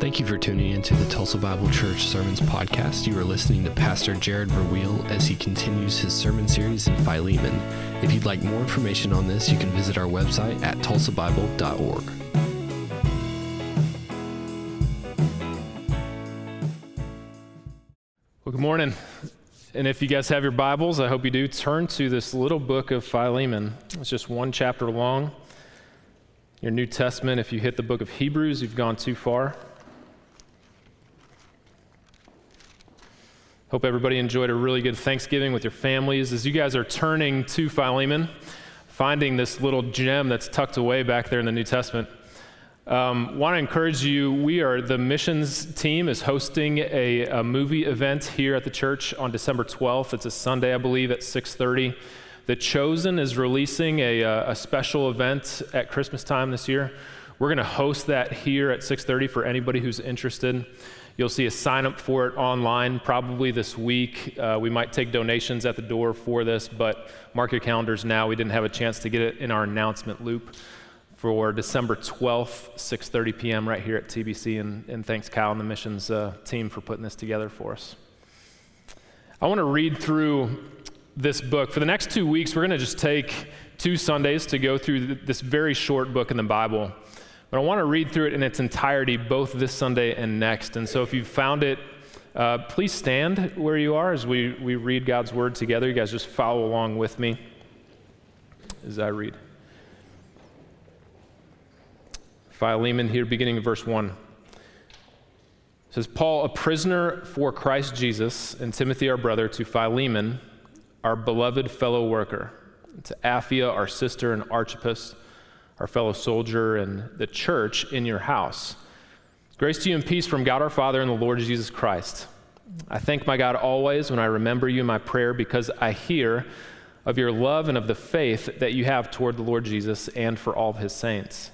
Thank you for tuning in to the Tulsa Bible Church Sermons Podcast. You are listening to Pastor Jared Verweel as he continues his sermon series in Philemon. If you'd like more information on this, you can visit our website at tulsabible.org. Well, good morning. And if you guys have your Bibles, I hope you do, turn to this little book of Philemon. It's just one chapter long. Your New Testament, if you hit the book of Hebrews, you've gone too far. Hope everybody enjoyed a really good Thanksgiving with your families. As you guys are turning to Philemon, finding this little gem that's tucked away back there in the New Testament, want to encourage you, the missions team is hosting a movie event here at the church on December 12th. It's a Sunday, I believe, at 6:30. The Chosen is releasing a special event at Christmas time this year. We're going to host that here at 6:30 for anybody who's interested. You'll see a sign up for it online probably this week. We might take donations at the door for this, but mark your calendars now. We didn't have a chance to get it in our announcement loop for December 12th, 6:30 p.m. right here at TBC. And thanks, Kyle and the missions team for putting this together for us. I want to read through this book. For the next 2 weeks, we're going to just take 2 Sundays to go through this very short book in the Bible. But I want to read through it in its entirety, both this Sunday and next. And so if you've found it, please stand where you are as we read God's Word together. You guys just follow along with me as I read. Philemon here, beginning in verse 1. It says, Paul, a prisoner for Christ Jesus, and Timothy, our brother, to Philemon, our beloved fellow worker, to Apphia, our sister, and Archippus, our fellow soldier, and the church in your house. Grace to you and peace from God our Father and the Lord Jesus Christ. I thank my God always when I remember you in my prayer because I hear of your love and of the faith that you have toward the Lord Jesus and for all of his saints.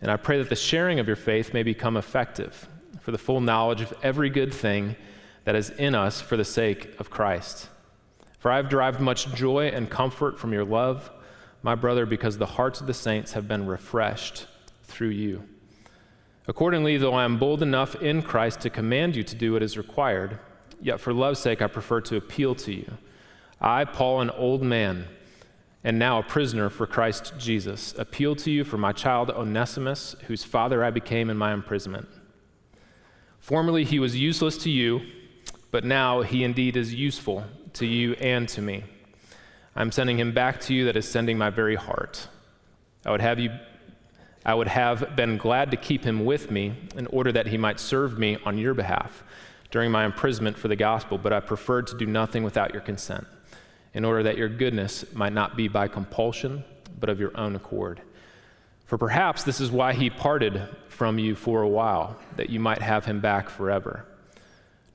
And I pray that the sharing of your faith may become effective for the full knowledge of every good thing that is in us for the sake of Christ. For I have derived much joy and comfort from your love, my brother, because the hearts of the saints have been refreshed through you. Accordingly, though I am bold enough in Christ to command you to do what is required, yet for love's sake I prefer to appeal to you. I, Paul, an old man, and now a prisoner for Christ Jesus, appeal to you for my child Onesimus, whose father I became in my imprisonment. Formerly he was useless to you, but now he indeed is useful to you and to me. I'm sending him back to you that is sending my very heart. I would have been glad to keep him with me in order that he might serve me on your behalf during my imprisonment for the gospel, but I preferred to do nothing without your consent in order that your goodness might not be by compulsion, but of your own accord. For perhaps this is why he parted from you for a while, that you might have him back forever.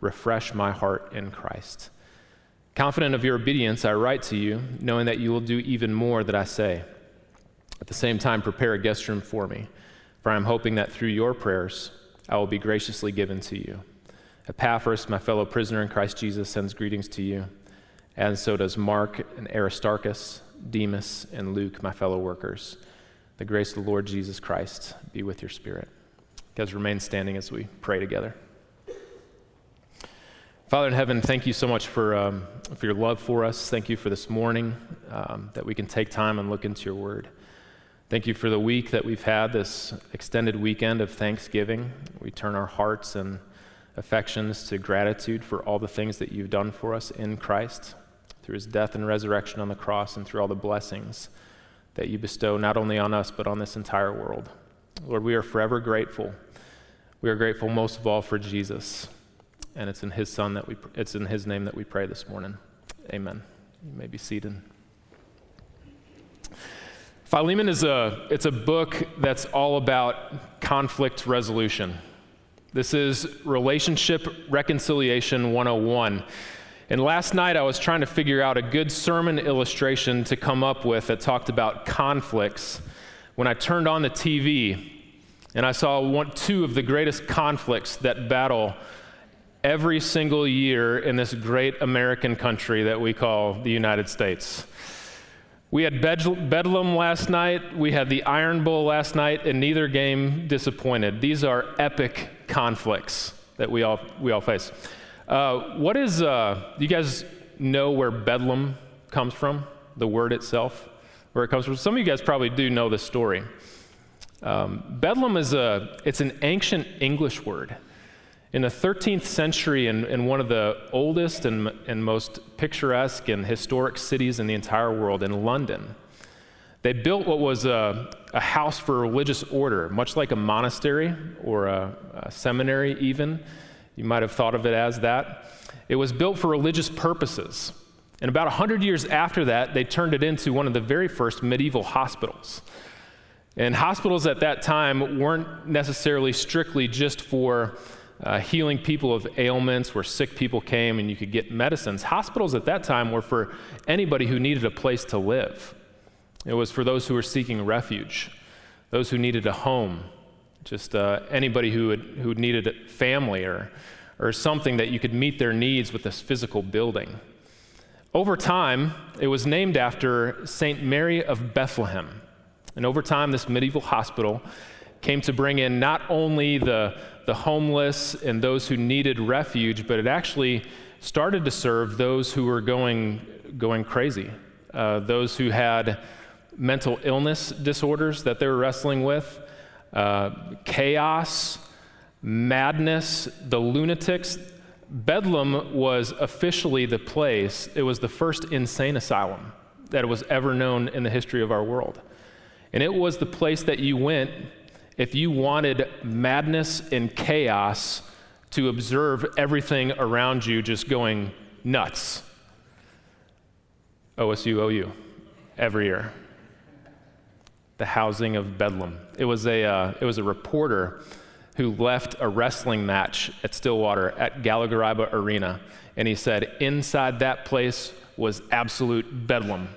Refresh my heart in Christ. Confident of your obedience, I write to you, knowing that you will do even more that I say. At the same time, prepare a guest room for me, for I am hoping that through your prayers, I will be graciously given to you. Epaphras, my fellow prisoner in Christ Jesus, sends greetings to you, and so does Mark and Aristarchus, Demas, and Luke, my fellow workers. The grace of the Lord Jesus Christ be with your spirit. Guys, remain standing as we pray together. Father in heaven, thank you so much for your love for us. Thank you for this morning that we can take time and look into your word. Thank you for the week that we've had, this extended weekend of Thanksgiving. We turn our hearts and affections to gratitude for all the things that you've done for us in Christ, through his death and resurrection on the cross and through all the blessings that you bestow not only on us but on this entire world. Lord, we are forever grateful. We are grateful most of all for Jesus. And it's in his son that it's in his name that we pray this morning. Amen. You may be seated. Philemon is a book that's all about conflict resolution. This is Relationship Reconciliation 101. And last night I was trying to figure out a good sermon illustration to come up with that talked about conflicts when I turned on the TV and I saw two of the greatest conflicts that battle every single year in this great American country that we call the United States. We had Bedlam last night, we had the Iron Bowl last night, and neither game disappointed. These are epic conflicts that we all face. You guys know where Bedlam comes from, the word itself, where it comes from? Some of you guys probably do know this story. Bedlam is it's an ancient English word. In the 13th century, in one of the oldest and most picturesque and historic cities in the entire world, in London, they built what was a house for religious order, much like a monastery or a seminary even. You might have thought of it as that. It was built for religious purposes. And about 100 years after that, they turned it into one of the very first medieval hospitals. And hospitals at that time weren't necessarily strictly just for healing people of ailments where sick people came and you could get medicines. Hospitals at that time were for anybody who needed a place to live. It was for those who were seeking refuge, those who needed a home, just anybody who needed a family or something that you could meet their needs with this physical building. Over time, it was named after St. Mary of Bethlehem. And over time, this medieval hospital came to bring in not only the homeless and those who needed refuge, but it actually started to serve those who were going crazy, those who had mental illness disorders that they were wrestling with, chaos, madness, the lunatics. Bedlam was officially the place, it was the first insane asylum that was ever known in the history of our world. And it was the place that you went if you wanted madness and chaos to observe everything around you just going nuts. OSU, OU, every year. The housing of Bedlam. It was a reporter who left a wrestling match at Stillwater at Gallagher Iba Arena, and he said, inside that place was absolute Bedlam.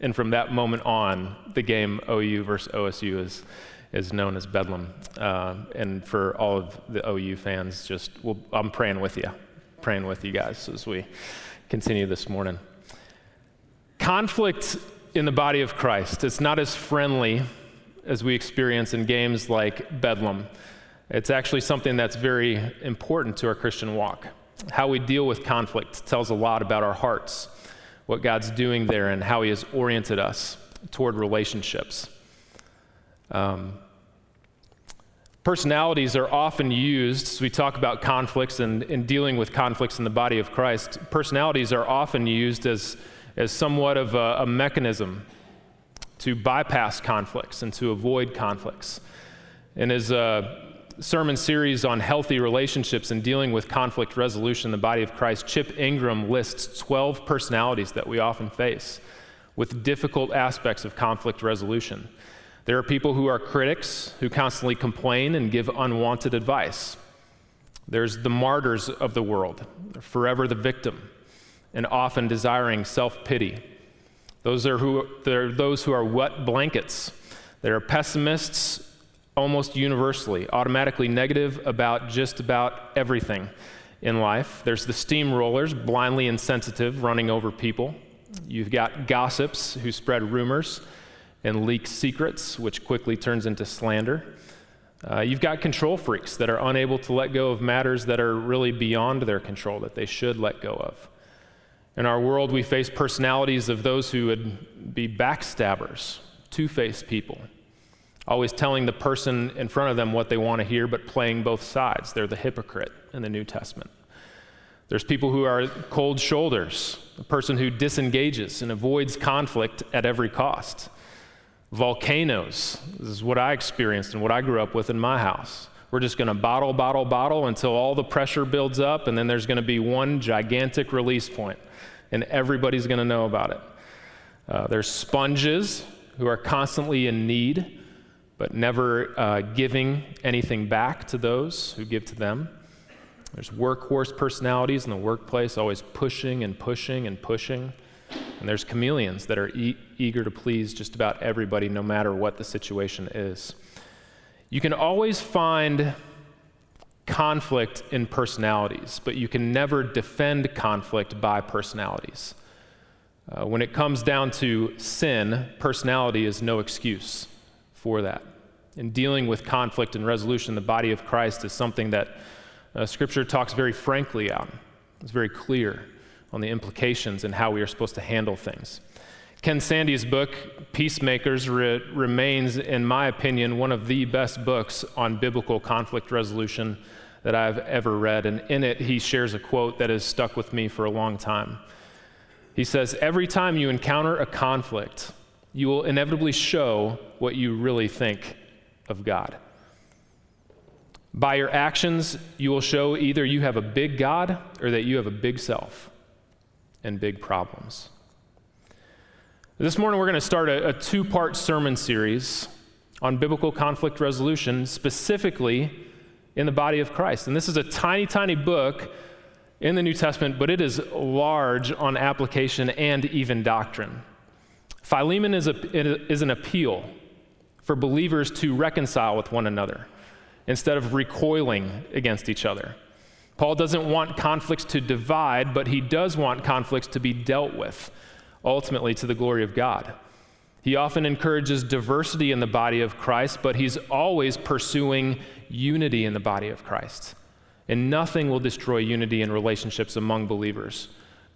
And from that moment on, the game OU versus OSU is known as Bedlam. And for all of the OU fans, I'm praying with you guys as we continue this morning. Conflict in the body of Christ, it's not as friendly as we experience in games like Bedlam. It's actually something that's very important to our Christian walk. How we deal with conflict tells a lot about our hearts, what God's doing there, and how he has oriented us toward relationships. Personalities are often used, so we talk about conflicts and dealing with conflicts in the body of Christ. Personalities are often used as somewhat of a mechanism to bypass conflicts and to avoid conflicts. In his sermon series on healthy relationships and dealing with conflict resolution in the body of Christ, Chip Ingram lists 12 personalities that we often face with difficult aspects of conflict resolution. There are people who are critics, who constantly complain and give unwanted advice. There's the martyrs of the world, forever the victim, and often desiring self-pity. There are those who are wet blankets. There are pessimists almost universally, automatically negative about just about everything in life. There's the steamrollers, blindly insensitive, running over people. You've got gossips who spread rumors and leak secrets, which quickly turns into slander. You've got control freaks that are unable to let go of matters that are really beyond their control, that they should let go of. In our world, we face personalities of those who would be backstabbers, two-faced people, always telling the person in front of them what they want to hear, but playing both sides. They're the hypocrite in the New Testament. There's people who are cold shoulders, a person who disengages and avoids conflict at every cost. Volcanoes, this is what I experienced and what I grew up with in my house. We're just going to bottle until all the pressure builds up, and then there's going to be one gigantic release point, and everybody's going to know about it. There's sponges who are constantly in need, but never giving anything back to those who give to them. There's workhorse personalities in the workplace, always pushing and pushing and pushing. And there's chameleons that are eager to please just about everybody, no matter what the situation is. You can always find conflict in personalities, but you can never defend conflict by personalities. When it comes down to sin, personality is no excuse for that. In dealing with conflict and resolution, the body of Christ is something that Scripture talks very frankly out. It's very clear on the implications and how we are supposed to handle things. Ken Sandy's book, Peacemakers, remains, in my opinion, one of the best books on biblical conflict resolution that I've ever read. And in it, he shares a quote that has stuck with me for a long time. He says, "Every time you encounter a conflict, you will inevitably show what you really think of God. By your actions, you will show either you have a big God or that you have a big self and big problems." This morning, we're going to start a two-part sermon series on biblical conflict resolution, specifically in the body of Christ. And this is a tiny, tiny book in the New Testament, but it is large on application and even doctrine. Philemon is an appeal for believers to reconcile with one another instead of recoiling against each other. Paul doesn't want conflicts to divide, but he does want conflicts to be dealt with, ultimately to the glory of God. He often encourages diversity in the body of Christ, but he's always pursuing unity in the body of Christ. And nothing will destroy unity in relationships among believers,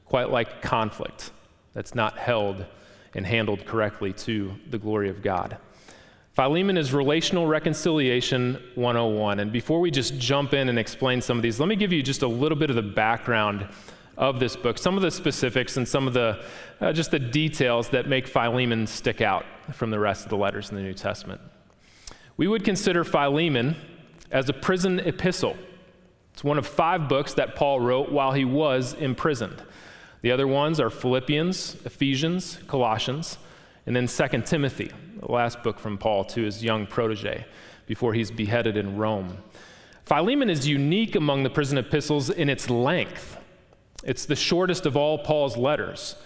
quite like conflict that's not held and handled correctly to the glory of God. Philemon is Relational Reconciliation 101. And before we just jump in and explain some of these, let me give you just a little bit of the background of this book, some of the specifics and some of the just the details that make Philemon stick out from the rest of the letters in the New Testament. We would consider Philemon as a prison epistle. It's one of 5 books that Paul wrote while he was imprisoned. The other ones are Philippians, Ephesians, Colossians, and then 2 Timothy, the last book from Paul to his young protege before he's beheaded in Rome. Philemon is unique among the prison epistles in its length. It's the shortest of all Paul's letters.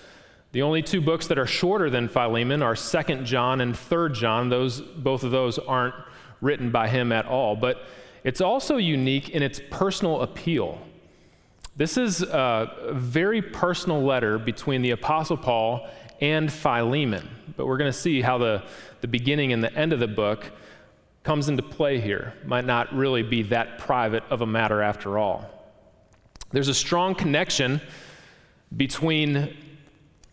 The only 2 books that are shorter than Philemon are 2 John and 3 John. Both of those aren't written by him at all, but it's also unique in its personal appeal. This is a very personal letter between the Apostle Paul and Philemon, but we're going to see how the beginning and the end of the book comes into play here. Might not really be that private of a matter after all. There's a strong connection between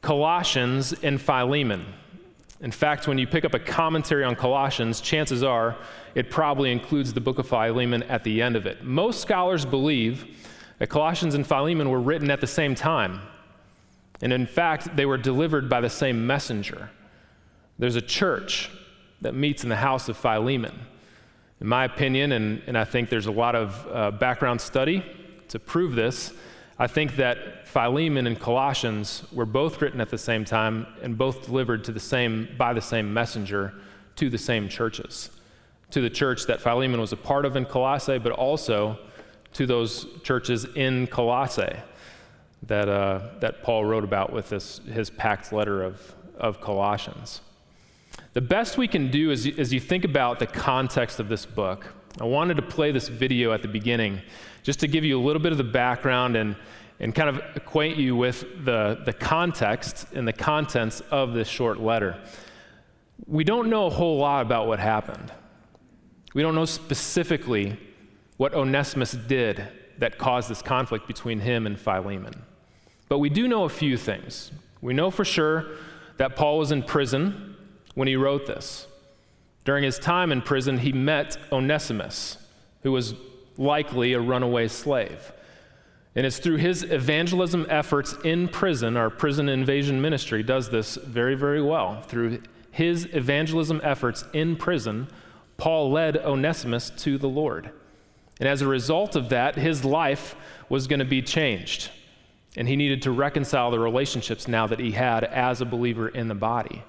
Colossians and Philemon. In fact, when you pick up a commentary on Colossians, chances are it probably includes the book of Philemon at the end of it. Most scholars believe that Colossians and Philemon were written at the same time. And in fact, they were delivered by the same messenger. There's a church that meets in the house of Philemon. In my opinion, and I think there's a lot of background study to prove this, I think that Philemon and Colossians were both written at the same time and both delivered to the same by the same messenger to the same churches, to the church that Philemon was a part of in Colossae, but also to those churches in Colossae that Paul wrote about with his packed letter of Colossians. The best we can do is, as you think about the context of this book, I wanted to play this video at the beginning just to give you a little bit of the background and kind of acquaint you with the context and the contents of this short letter. We don't know a whole lot about what happened. We don't know specifically what Onesimus did that caused this conflict between him and Philemon. But we do know a few things. We know for sure that Paul was in prison when he wrote this. During his time in prison, he met Onesimus, who was likely a runaway slave. And it's through his evangelism efforts in prison, our prison invasion ministry does this very, very well. Through his evangelism efforts in prison, Paul led Onesimus to the Lord. And as a result of that, his life was going to be changed. And he needed to reconcile the relationships now that he had as a believer in the body.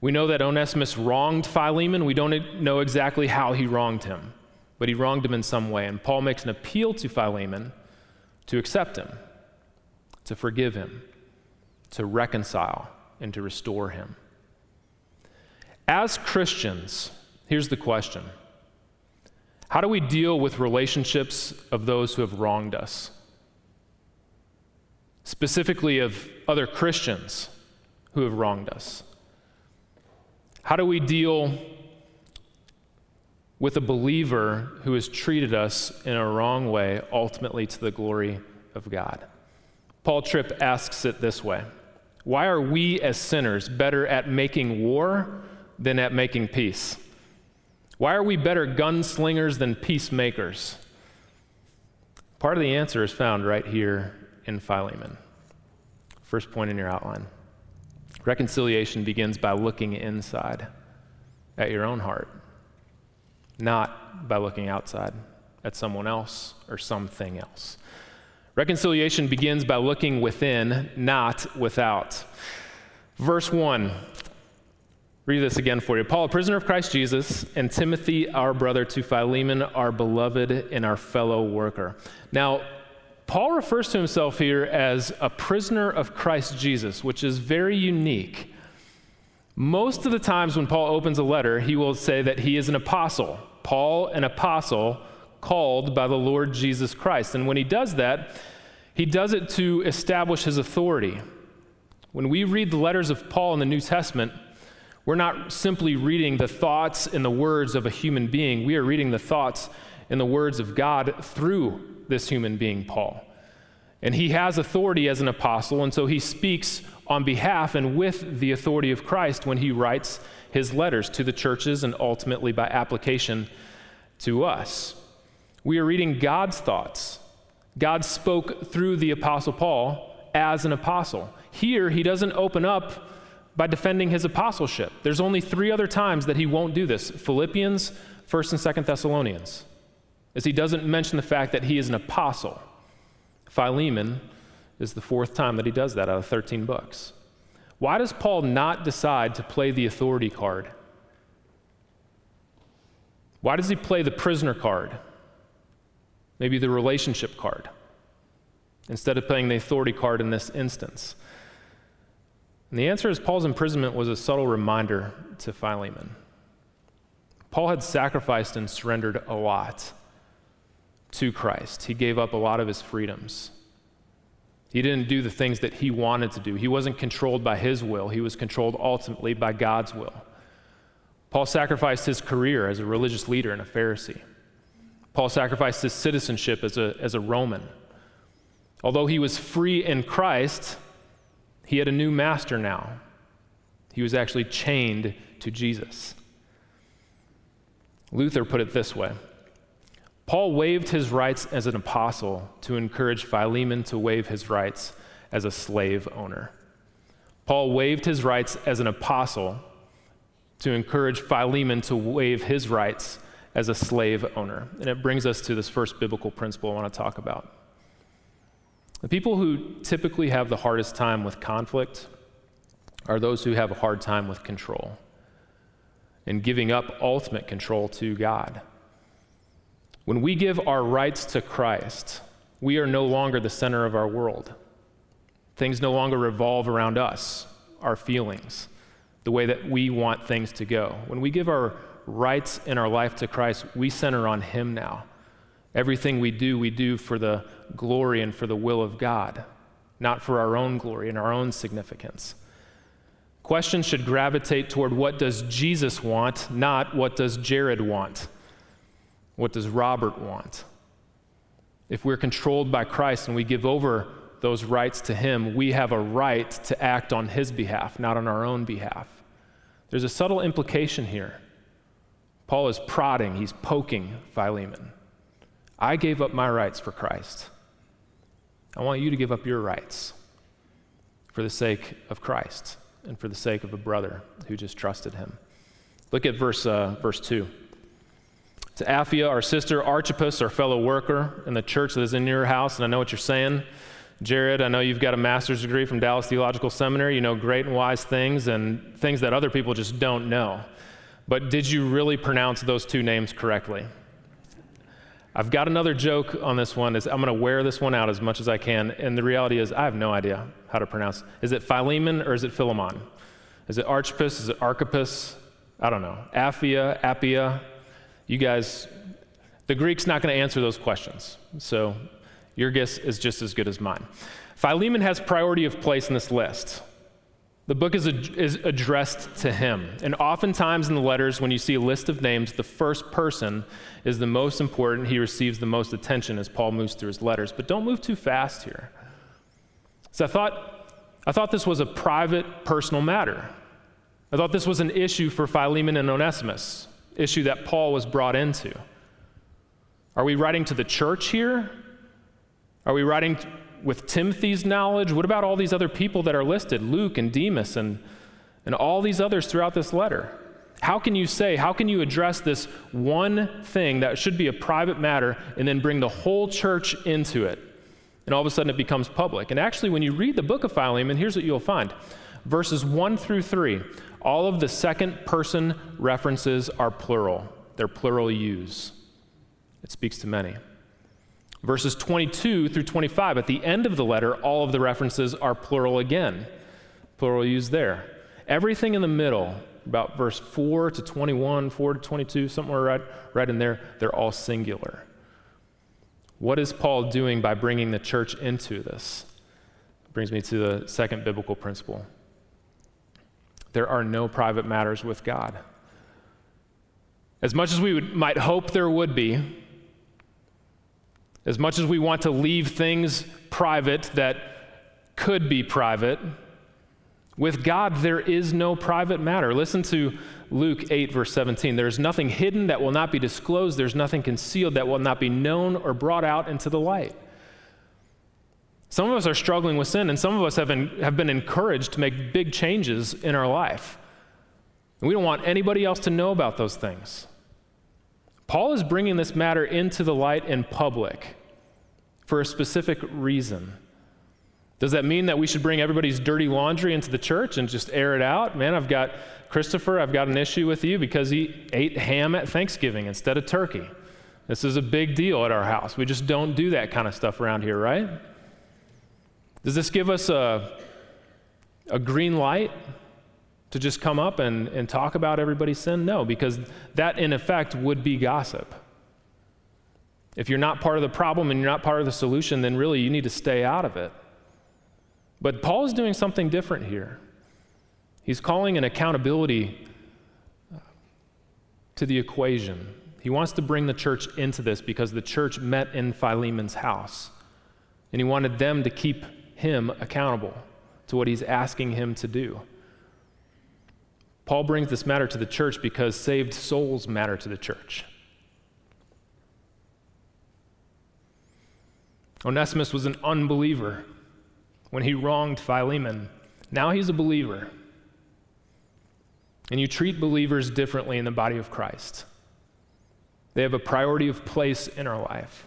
We know that Onesimus wronged Philemon. We don't know exactly how he wronged him, but he wronged him in some way. And Paul makes an appeal to Philemon to accept him, to forgive him, to reconcile, and to restore him. As Christians, here's the question. How do we deal with relationships of those who have wronged us? Specifically of other Christians who have wronged us. How do we deal with a believer who has treated us in a wrong way, ultimately to the glory of God? Paul Tripp asks it this way. Why are we as sinners better at making war than at making peace? Why are we better gunslingers than peacemakers? Part of the answer is found right here in Philemon. First point in your outline. Reconciliation begins by looking inside at your own heart, not by looking outside at someone else or something else. Reconciliation begins by looking within, not without. Verse 1, read this again for you. Paul, a prisoner of Christ Jesus, and Timothy, our brother, to Philemon, our beloved and our fellow worker. Now, Paul refers to himself here as a prisoner of Christ Jesus, which is very unique. Most of the times when Paul opens a letter, he will say that he is an apostle. Paul, an apostle called by the Lord Jesus Christ. And when he does that, he does it to establish his authority. When we read the letters of Paul in the New Testament, we're not simply reading the thoughts and the words of a human being. We are reading the thoughts and the words of God through this human being, Paul. And he has authority as an apostle, and so he speaks on behalf and with the authority of Christ when he writes his letters to the churches and ultimately by application to us. We are reading God's thoughts. God spoke through the apostle Paul as an apostle. Here, he doesn't open up by defending his apostleship. There's only three other times that he won't do this: Philippians, 1st and 2nd Thessalonians. As he doesn't mention the fact that he is an apostle. Philemon is the fourth time that he does that out of 13 books. Why does Paul not decide to play the authority card? Why does he play the prisoner card? Maybe the relationship card, instead of playing the authority card in this instance? And the answer is Paul's imprisonment was a subtle reminder to Philemon. Paul had sacrificed and surrendered a lot to Christ. He gave up a lot of his freedoms. He didn't do the things that he wanted to do. He wasn't controlled by his will. He was controlled ultimately by God's will. Paul sacrificed his career as a religious leader and a Pharisee. Paul sacrificed his citizenship as a Roman. Although he was free in Christ, he had a new master now. He was actually chained to Jesus. Luther put it this way. Paul waived his rights as an apostle to encourage Philemon to waive his rights as a slave owner. Paul waived his rights as an apostle to encourage Philemon to waive his rights as a slave owner. And it brings us to this first biblical principle I want to talk about. The people who typically have the hardest time with conflict are those who have a hard time with control and giving up ultimate control to God. When we give our rights to Christ, we are no longer the center of our world. Things no longer revolve around us, our feelings, the way that we want things to go. When we give our rights in our life to Christ, we center on Him now. Everything we do for the glory and for the will of God, not for our own glory and our own significance. Questions should gravitate toward what does Jesus want, not what does Jared want. What does Robert want? If we're controlled by Christ and we give over those rights to Him, we have a right to act on His behalf, not on our own behalf. There's a subtle implication here. Paul is prodding, he's poking Philemon. I gave up my rights for Christ. I want you to give up your rights for the sake of Christ and for the sake of a brother who just trusted Him. Look at verse 2. To Apphia, our sister, Archippus, our fellow worker in the church that is in your house, and I know what you're saying. Jared, I know you've got a master's degree from Dallas Theological Seminary. You know great and wise things and things that other people just don't know. But did you really pronounce those two names correctly? I've got another joke on this one. Is I'm going to wear this one out as much as I can. And the reality is I have no idea how to pronounce. Is it Philemon or is it Philemon? Is it Archippus? Is it Archippus? I don't know. Apphia, Apphia. You guys, the Greek's not going to answer those questions. So your guess is just as good as mine. Philemon has priority of place in this list. The book is addressed to him. And oftentimes in the letters, when you see a list of names, the first person is the most important. He receives the most attention as Paul moves through his letters. But don't move too fast here. So I thought this was a private, personal matter. I thought this was an issue for Philemon and Onesimus, issue that Paul was brought into. Are we writing to the church here? Are we writing with Timothy's knowledge? What about all these other people that are listed, Luke and Demas and all these others throughout this letter? How can you address this one thing that should be a private matter and then bring the whole church into it? And all of a sudden it becomes public. And actually, when you read the book of Philemon, here's what you'll find. Verses 1-3, all of the second person references are plural. They're plural use. It speaks to many. Verses 22-25, at the end of the letter, all of the references are plural again. Plural used there. Everything in the middle, about verse 4-21, 4-22, somewhere right in there, they're all singular. What is Paul doing by bringing the church into this? Brings me to the second biblical principle. There are no private matters with God. As much as we might hope there would be, as much as we want to leave things private that could be private, with God there is no private matter. Listen to Luke 8, verse 17. There is nothing hidden that will not be disclosed. There's nothing concealed that will not be known or brought out into the light. Some of us are struggling with sin, and some of us have been encouraged to make big changes in our life. And we don't want anybody else to know about those things. Paul is bringing this matter into the light in public for a specific reason. Does that mean that we should bring everybody's dirty laundry into the church and just air it out? Man, I've got Christopher, I've got an issue with you because he ate ham at Thanksgiving instead of turkey. This is a big deal at our house. We just don't do that kind of stuff around here, right? Does this give us a green light to just come up and talk about everybody's sin? No, because that in effect would be gossip. If you're not part of the problem and you're not part of the solution, then really you need to stay out of it. But Paul is doing something different here. He's calling an accountability to the equation. He wants to bring the church into this because the church met in Philemon's house. And he wanted them to keep him accountable to what he's asking him to do. Paul brings this matter to the church because saved souls matter to the church. Onesimus was an unbeliever when he wronged Philemon. Now he's a believer. And you treat believers differently in the body of Christ. They have a priority of place in our life.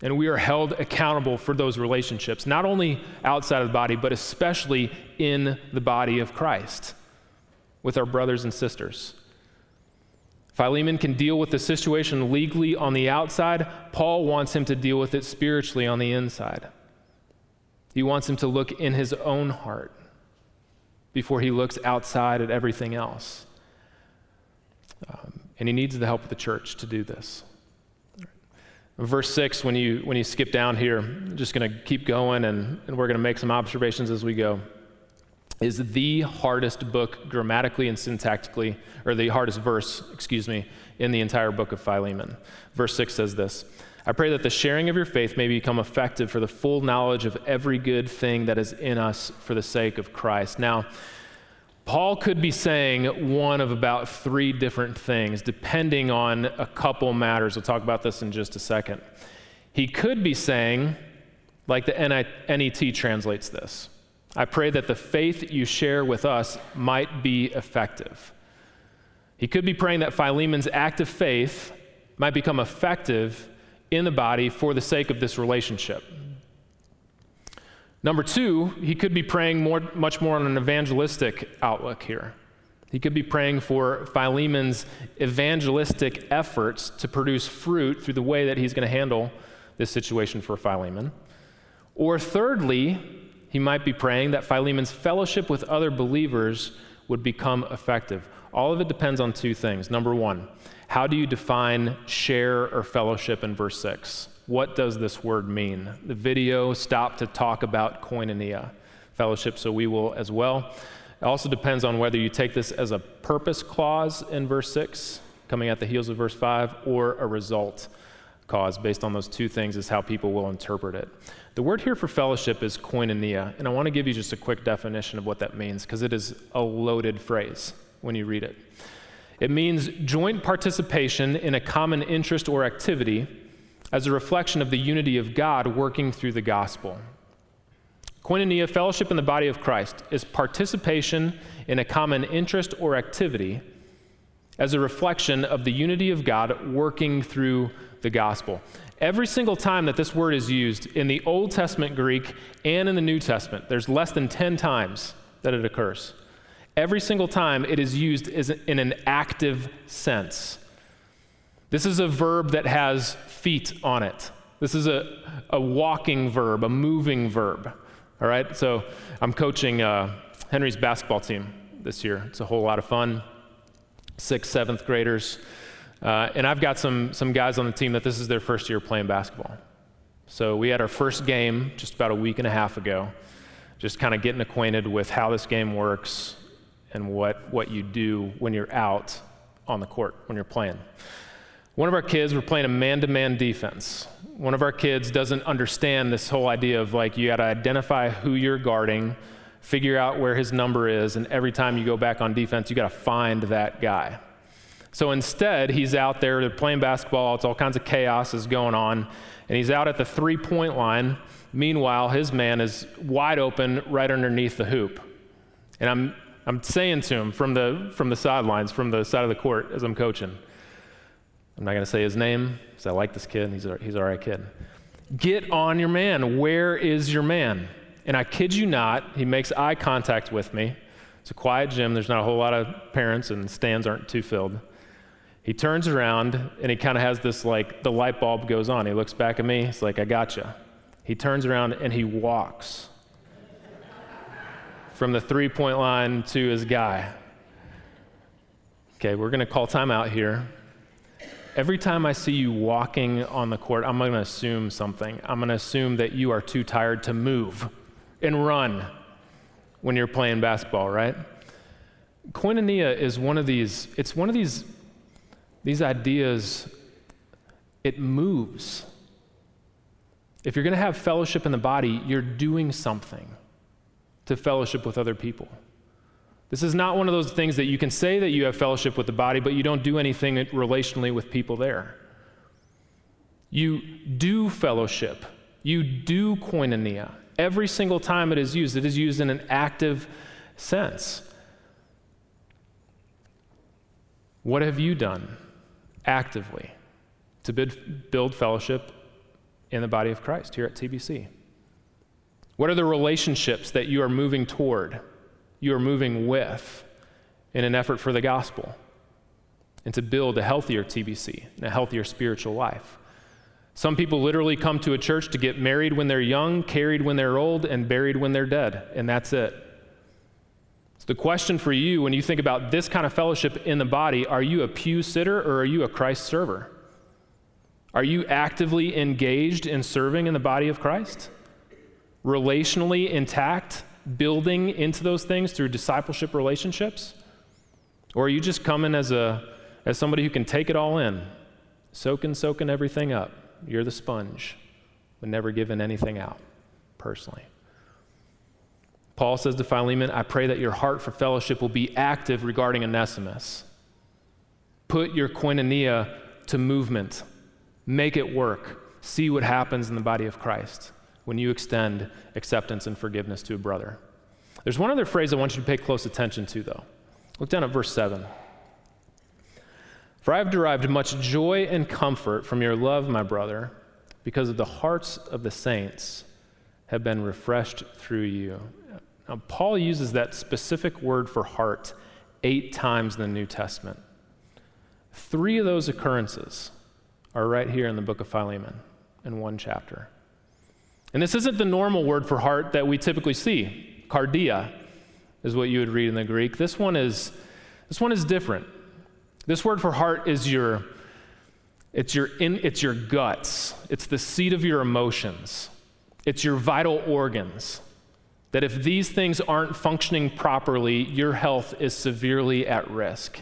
And we are held accountable for those relationships, not only outside of the body, but especially in the body of Christ with our brothers and sisters. Philemon can deal with the situation legally on the outside. Paul wants him to deal with it spiritually on the inside. He wants him to look in his own heart before he looks outside at everything else. And he needs the help of the church to do this. Verse 6, when you skip down here, I'm just going to keep going, and we're going to make some observations as we go, is the hardest book grammatically and syntactically, or the hardest verse, in the entire book of Philemon. Verse 6 says this, I pray that the sharing of your faith may become effective for the full knowledge of every good thing that is in us for the sake of Christ. Now, Paul could be saying one of about three different things, depending on a couple matters. We'll talk about this in just a second. He could be saying, like the NET translates this, I pray that the faith you share with us might be effective. He could be praying that Philemon's act of faith might become effective in the body for the sake of this relationship. Number two, he could be praying much more on an evangelistic outlook here. He could be praying for Philemon's evangelistic efforts to produce fruit through the way that he's going to handle this situation for Philemon. Or thirdly, he might be praying that Philemon's fellowship with other believers would become effective. All of it depends on two things. Number one, how do you define share or fellowship in verse 6? What does this word mean? The video stopped to talk about koinonia, fellowship, so we will as well. It also depends on whether you take this as a purpose clause in verse 6, coming at the heels of verse 5, or a result clause. Based on those two things is how people will interpret it. The word here for fellowship is koinonia, and I want to give you just a quick definition of what that means, because it is a loaded phrase when you read it. It means joint participation in a common interest or activity as a reflection of the unity of God working through the gospel. Koinonia, fellowship in the body of Christ, is participation in a common interest or activity as a reflection of the unity of God working through the gospel. Every single time that this word is used in the Old Testament Greek and in the New Testament, there's less than 10 times that it occurs. Every single time it is used is in an active sense. This is a verb that has feet on it. This is a walking verb, a moving verb. All right, so I'm coaching Henry's basketball team this year. It's a whole lot of fun. 6th, 7th graders. And I've got some guys on the team that this is their first year playing basketball. So we had our first game just about a week and a half ago, just kind of getting acquainted with how this game works and what you do when you're out on the court, when you're playing. One of our kids, we're playing a man-to-man defense. One of our kids doesn't understand this whole idea of like you gotta identify who you're guarding, figure out where his number is, and every time you go back on defense, you gotta find that guy. So instead, he's out there, they're playing basketball, it's all kinds of chaos is going on, and he's out at the three-point line. Meanwhile, his man is wide open right underneath the hoop. And I'm saying to him from the sidelines, from the side of the court as I'm coaching, I'm not going to say his name because I like this kid and he's all right kid. Get on your man. Where is your man? And I kid you not, he makes eye contact with me. It's a quiet gym. There's not a whole lot of parents and stands aren't too filled. He turns around and he kind of has this like the light bulb goes on. He looks back at me. He's like, I gotcha. He turns around and he walks from the three-point line to his guy. Okay, we're going to call timeout here. Every time I see you walking on the court, I'm going to assume something. I'm going to assume that you are too tired to move and run when you're playing basketball, right? Koinonia is one of these, it's one of these ideas, it moves. If you're going to have fellowship in the body, you're doing something to fellowship with other people. This is not one of those things that you can say that you have fellowship with the body, but you don't do anything relationally with people there. You do fellowship. You do koinonia. Every single time it is used in an active sense. What have you done actively to build fellowship in the body of Christ here at TBC? What are the relationships that you are moving toward? You are moving with in an effort for the gospel and to build a healthier TBC and a healthier spiritual life. Some people literally come to a church to get married when they're young, carried when they're old, and buried when they're dead, and that's it. So the question for you when you think about this kind of fellowship in the body, are you a pew sitter or are you a Christ server? Are you actively engaged in serving in the body of Christ? Relationally intact? Building into those things through discipleship relationships? Or are you just coming as somebody who can take it all in, soaking everything up? You're the sponge, but never giving anything out personally. Paul says to Philemon, I pray that your heart for fellowship will be active regarding Onesimus. Put your koinonia to movement. Make it work. See what happens in the body of Christ when you extend acceptance and forgiveness to a brother. There's one other phrase I want you to pay close attention to, though. Look down at verse 7. For I have derived much joy and comfort from your love, my brother, because of the hearts of the saints have been refreshed through you. Now, Paul uses that specific word for heart 8 times in the New Testament. 3 of those occurrences are right here in the book of Philemon in 1 chapter. And this isn't the normal word for heart that we typically see. Cardia is what you would read in the Greek. This one is different. This word for heart is your guts. It's the seat of your emotions. It's your vital organs. That if these things aren't functioning properly, your health is severely at risk.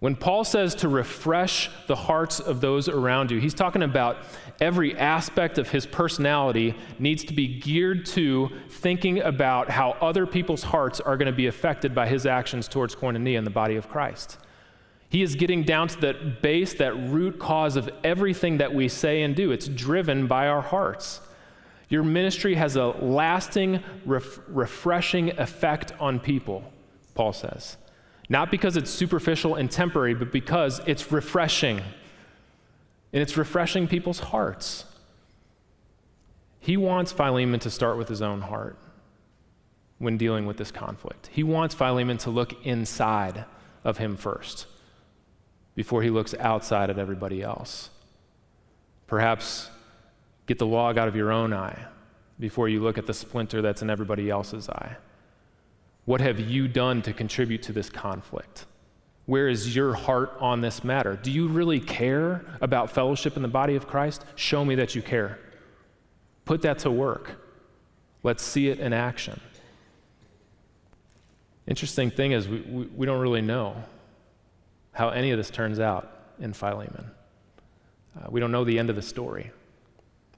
When Paul says to refresh the hearts of those around you, he's talking about every aspect of his personality needs to be geared to thinking about how other people's hearts are going to be affected by his actions towards koinonia in the body of Christ. He is getting down to that base, that root cause of everything that we say and do. It's driven by our hearts. Your ministry has a lasting, refreshing effect on people, Paul says. Not because it's superficial and temporary, but because it's refreshing. And it's refreshing people's hearts. He wants Philemon to start with his own heart when dealing with this conflict. He wants Philemon to look inside of him first before he looks outside at everybody else. Perhaps get the log out of your own eye before you look at the splinter that's in everybody else's eye. What have you done to contribute to this conflict? Where is your heart on this matter? Do you really care about fellowship in the body of Christ? Show me that you care. Put that to work. Let's see it in action. Interesting thing is we don't really know how any of this turns out in Philemon. We don't know the end of the story.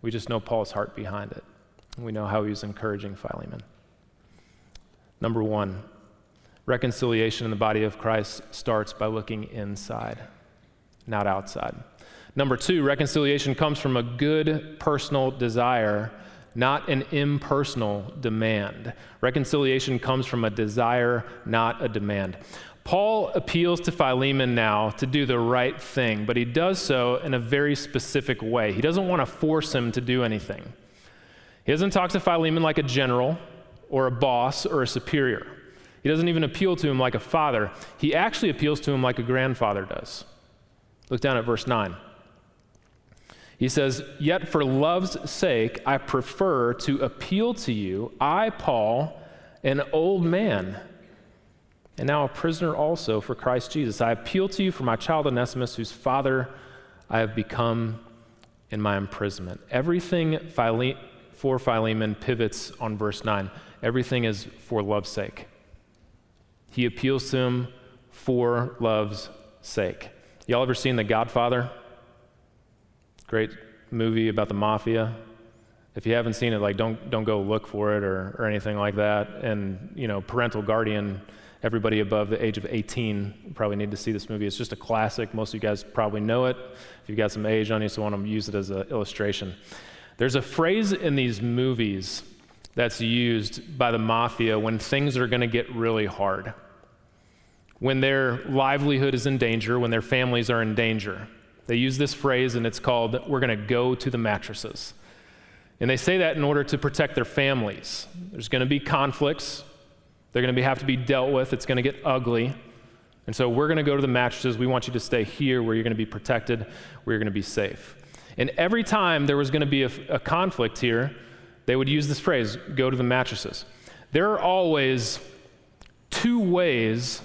We just know Paul's heart behind it. We know how he was encouraging Philemon. Number 1, reconciliation in the body of Christ starts by looking inside, not outside. Number 2, reconciliation comes from a good personal desire, not an impersonal demand. Reconciliation comes from a desire, not a demand. Paul appeals to Philemon now to do the right thing, but he does so in a very specific way. He doesn't want to force him to do anything. He doesn't talk to Philemon like a general or a boss or a superior. He doesn't even appeal to him like a father. He actually appeals to him like a grandfather does. Look down at verse 9. He says, "Yet for love's sake, I prefer to appeal to you, I, Paul, an old man, and now a prisoner also for Christ Jesus. I appeal to you for my child Onesimus, whose father I have become in my imprisonment." Everything for Philemon pivots on verse 9. Everything is for love's sake. He appeals to him for love's sake. Y'all ever seen The Godfather? Great movie about the mafia. If you haven't seen it, like don't go look for it or anything like that. And parental guardian. Everybody above the age of 18 probably need to see this movie. It's just a classic. Most of you guys probably know it. If you've got some age on you, so I want to use it as an illustration. There's a phrase in these movies that's used by the mafia when things are going to get really hard, when their livelihood is in danger, when their families are in danger. They use this phrase, and it's called, "We're going to go to the mattresses." And they say that in order to protect their families. There's going to be conflicts. They're going to have to be dealt with. It's going to get ugly. And so we're going to go to the mattresses. We want you to stay here where you're going to be protected, where you're going to be safe. And every time there was going to be a conflict here, they would use this phrase, "go to the mattresses." There are always 2 ways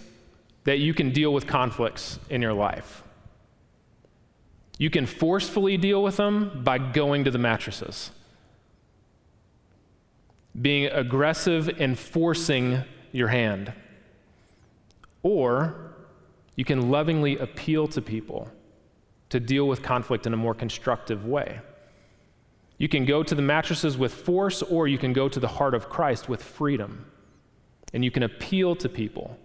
that you can deal with conflicts in your life. You can forcefully deal with them by going to the mattresses, being aggressive and forcing your hand. Or you can lovingly appeal to people to deal with conflict in a more constructive way. You can go to the mattresses with force, or you can go to the heart of Christ with freedom. And you can appeal to people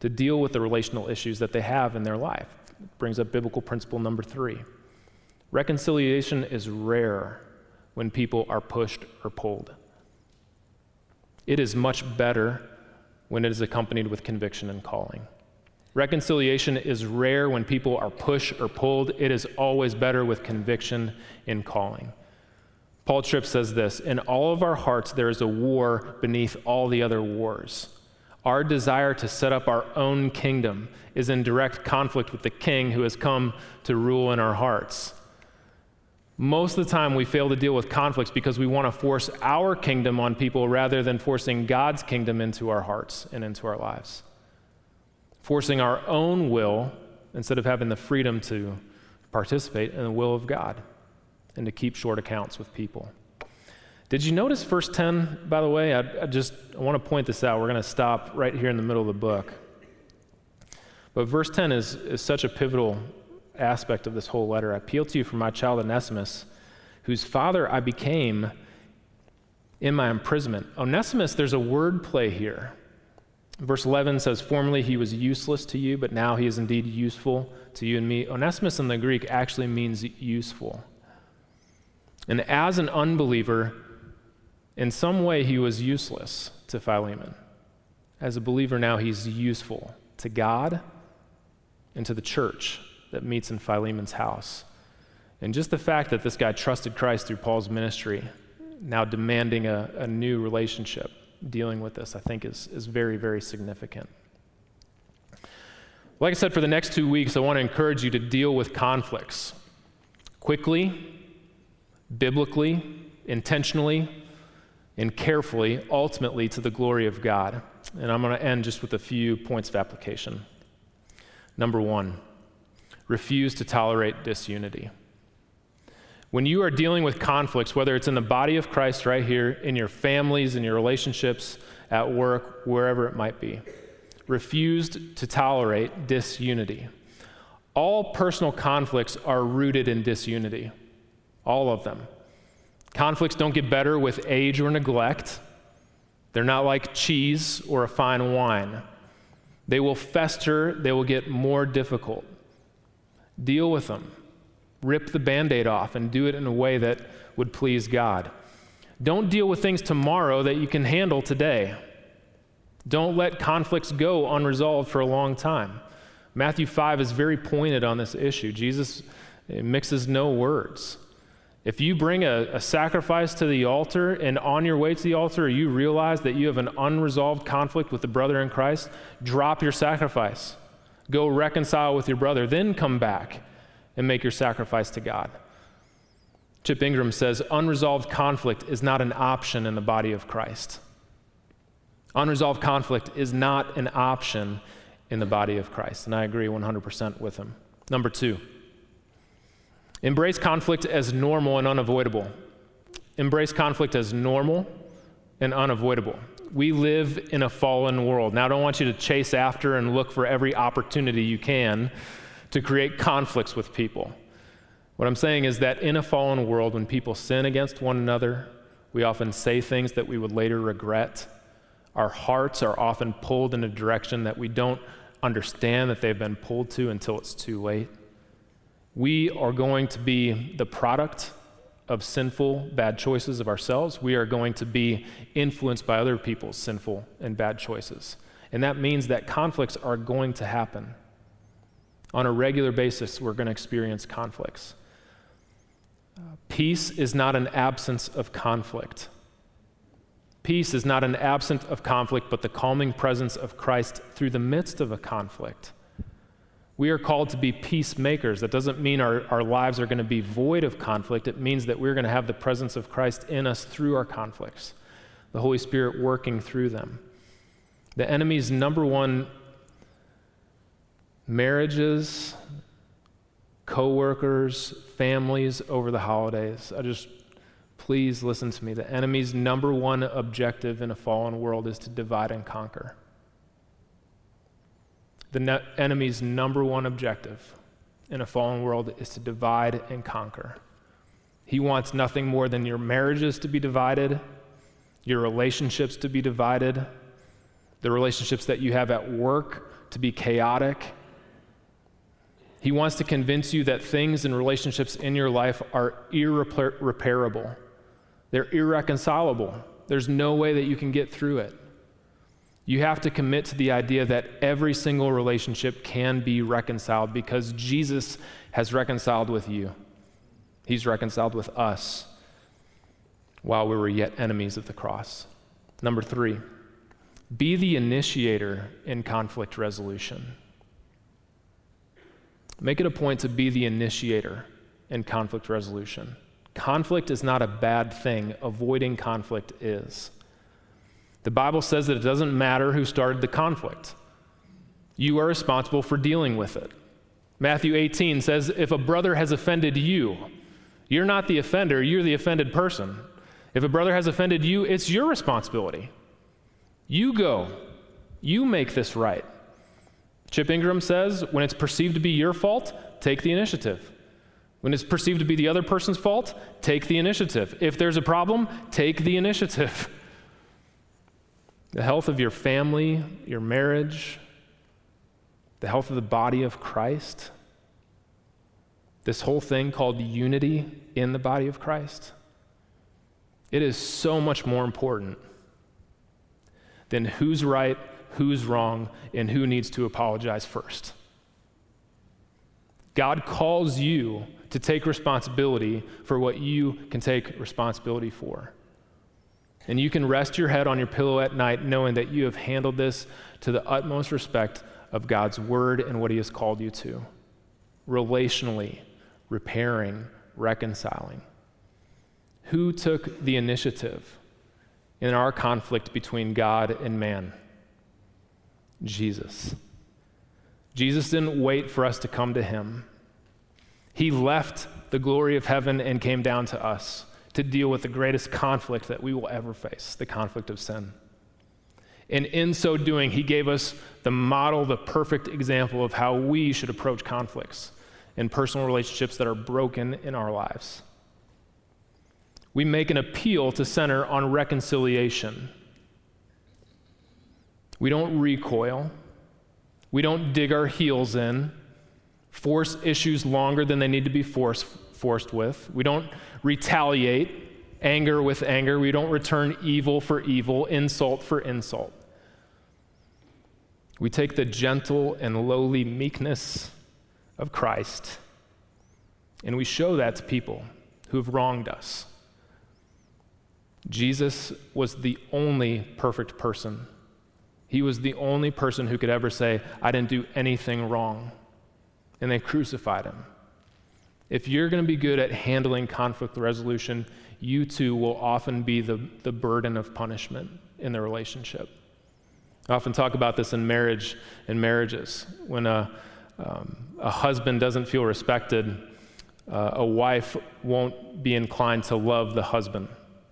to deal with the relational issues that they have in their life. It brings up biblical principle number 3. Reconciliation is rare when people are pushed or pulled. It is much better when it is accompanied with conviction and calling. Reconciliation is rare when people are pushed or pulled. It is always better with conviction and calling. Paul Tripp says this, "In all of our hearts there is a war beneath all the other wars. Our desire to set up our own kingdom is in direct conflict with the king who has come to rule in our hearts. Most of the time we fail to deal with conflicts because we want to force our kingdom on people rather than forcing God's kingdom into our hearts and into our lives. Forcing our own will instead of having the freedom to participate in the will of God and to keep short accounts with people." Did you notice verse 10, by the way? I want to point this out. We're going to stop right here in the middle of the book. But verse 10 is such a pivotal aspect of this whole letter. "I appeal to you for my child Onesimus, whose father I became in my imprisonment." Onesimus, there's a word play here. Verse 11 says, "Formerly he was useless to you, but now he is indeed useful to you and me." Onesimus in the Greek actually means useful. And as an unbeliever, in some way he was useless to Philemon. As a believer now, he's useful to God and to the church that meets in Philemon's house. And just the fact that this guy trusted Christ through Paul's ministry, now demanding a new relationship, dealing with this, I think is very, very significant. Like I said, for the next 2 weeks, I want to encourage you to deal with conflicts quickly, biblically, intentionally, and carefully, ultimately to the glory of God. And I'm going to end just with a few points of application. Number one, refuse to tolerate disunity. When you are dealing with conflicts, whether it's in the body of Christ right here, in your families, in your relationships, at work, wherever it might be, refuse to tolerate disunity. All personal conflicts are rooted in disunity. All of them. Conflicts don't get better with age or neglect. They're not like cheese or a fine wine. They will fester, they will get more difficult. Deal with them. Rip the Band-Aid off and do it in a way that would please God. Don't deal with things tomorrow that you can handle today. Don't let conflicts go unresolved for a long time. Matthew 5 is very pointed on this issue. Jesus mixes no words. If you bring a sacrifice to the altar and on your way to the altar you realize that you have an unresolved conflict with the brother in Christ, drop your sacrifice. Go reconcile with your brother, then come back and make your sacrifice to God. Chip Ingram says, unresolved conflict is not an option in the body of Christ. Unresolved conflict is not an option in the body of Christ, and I agree 100% with him. Number two, embrace conflict as normal and unavoidable. Embrace conflict as normal and unavoidable. We live in a fallen world. Now, I don't want you to chase after and look for every opportunity you can to create conflicts with people. What I'm saying is that in a fallen world, when people sin against one another, we often say things that we would later regret. Our hearts are often pulled in a direction that we don't understand that they've been pulled to until it's too late. We are going to be the product of sinful, bad choices of ourselves. We are going to be influenced by other people's sinful and bad choices. And that means that conflicts are going to happen. On a regular basis, we're going to experience conflicts. Peace is not an absence of conflict. Peace is not an absence of conflict, but the calming presence of Christ through the midst of a conflict. We are called to be peacemakers. That doesn't mean our lives are going to be void of conflict. It means that we're going to have the presence of Christ in us through our conflicts, the Holy Spirit working through them. The enemy's number one marriages, coworkers, families over the holidays. Please listen to me. The enemy's number one objective in a fallen world is to divide and conquer. The enemy's number one objective in a fallen world is to divide and conquer. He wants nothing more than your marriages to be divided, your relationships to be divided, the relationships that you have at work to be chaotic. He wants to convince you that things and relationships in your life are irreparable. They're irreconcilable. There's no way that you can get through it. You have to commit to the idea that every single relationship can be reconciled because Jesus has reconciled with you. He's reconciled with us. while we were yet enemies of the cross. Number 3, be the initiator in conflict resolution. Make it a point to be the initiator in conflict resolution. Conflict is not a bad thing. Avoiding conflict is. The Bible says that it doesn't matter who started the conflict. You are responsible for dealing with it. Matthew 18 says, if a brother has offended you, you're not the offender, you're the offended person. If a brother has offended you, it's your responsibility. You go. You make this right. Chip Ingram says, when it's perceived to be your fault, take the initiative. When it's perceived to be the other person's fault, take the initiative. If there's a problem, take the initiative. The health of your family, your marriage, the health of the body of Christ, this whole thing called unity in the body of Christ, it is so much more important than who's right, who's wrong, and who needs to apologize first. God calls you to take responsibility for what you can take responsibility for. And you can rest your head on your pillow at night knowing that you have handled this to the utmost respect of God's word and what he has called you to. Relationally, repairing, reconciling. Who took the initiative in our conflict between God and man? Jesus. Jesus didn't wait for us to come to him. He left the glory of heaven and came down to us to deal with the greatest conflict that we will ever face, the conflict of sin. And in so doing, he gave us the model, the perfect example of how we should approach conflicts and personal relationships that are broken in our lives. We make an appeal to center on reconciliation. We don't recoil. We don't dig our heels in, force issues longer than they need to be forced with. We don't retaliate anger with anger. We don't return evil for evil, insult for insult. We take the gentle and lowly meekness of Christ, and we show that to people who have wronged us. Jesus was the only perfect person. He was the only person who could ever say, I didn't do anything wrong. And they crucified him. If you're going to be good at handling conflict resolution, you too will often be the burden of punishment in the relationship. I often talk about this in marriage and marriages. When a husband doesn't feel respected, a wife won't be inclined to love the husband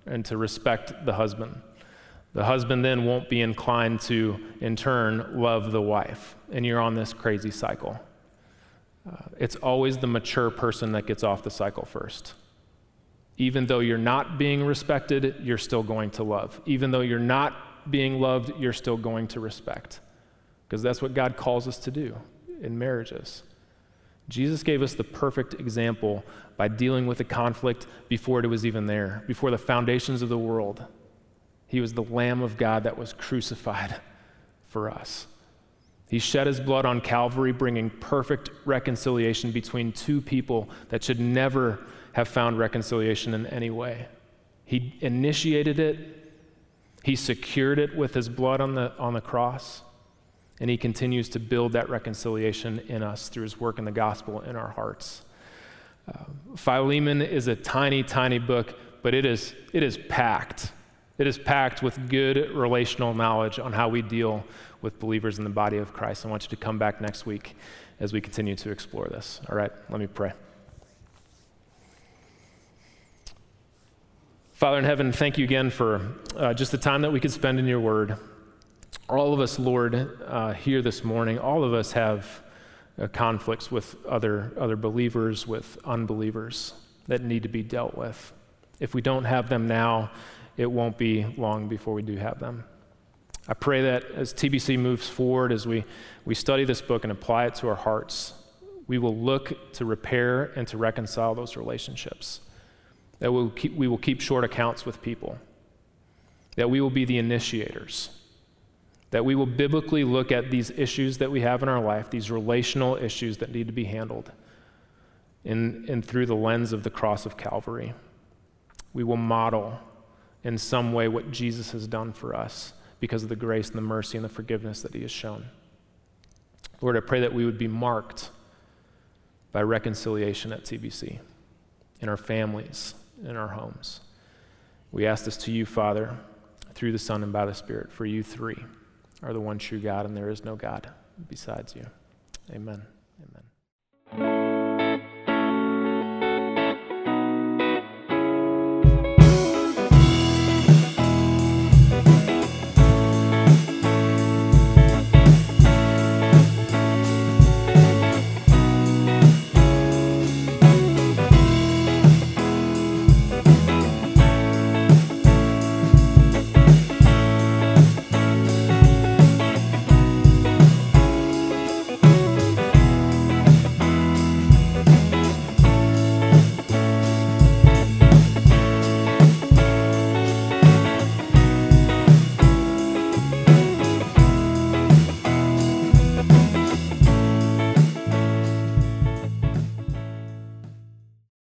and to respect the husband. The husband then won't be inclined to, in turn, love the wife. And you're on this crazy cycle. It's always the mature person that gets off the cycle first. Even though you're not being respected, you're still going to love. Even though you're not being loved, you're still going to respect. Because that's what God calls us to do in marriages. Jesus gave us the perfect example by dealing with the conflict before it was even there, before the foundations of the world. He was the Lamb of God that was crucified for us. He shed his blood on Calvary, bringing perfect reconciliation between two people that should never have found reconciliation in any way. He initiated it. He secured it with his blood on the cross. And he continues to build that reconciliation in us through his work in the gospel in our hearts. Philemon is a tiny, tiny book, but it is packed. It is packed with good relational knowledge on how we deal with believers in the body of Christ. I want you to come back next week as we continue to explore this. All right, let me pray. Father in heaven, thank you again for just the time that we could spend in your word. All of us, Lord, here this morning, all of us have conflicts with other believers, with unbelievers that need to be dealt with. If we don't have them now, it won't be long before we do have them. I pray that as TBC moves forward, as we study this book and apply it to our hearts, we will look to repair and to reconcile those relationships, that we will keep short accounts with people, that we will be the initiators, that we will biblically look at these issues that we have in our life, these relational issues that need to be handled, and through the lens of the cross of Calvary. We will model in some way what Jesus has done for us because of the grace and the mercy and the forgiveness that he has shown. Lord, I pray that we would be marked by reconciliation at TBC, in our families, in our homes. We ask this to you, Father, through the Son and by the Spirit, for you three are the one true God, and there is no God besides you. Amen. Amen.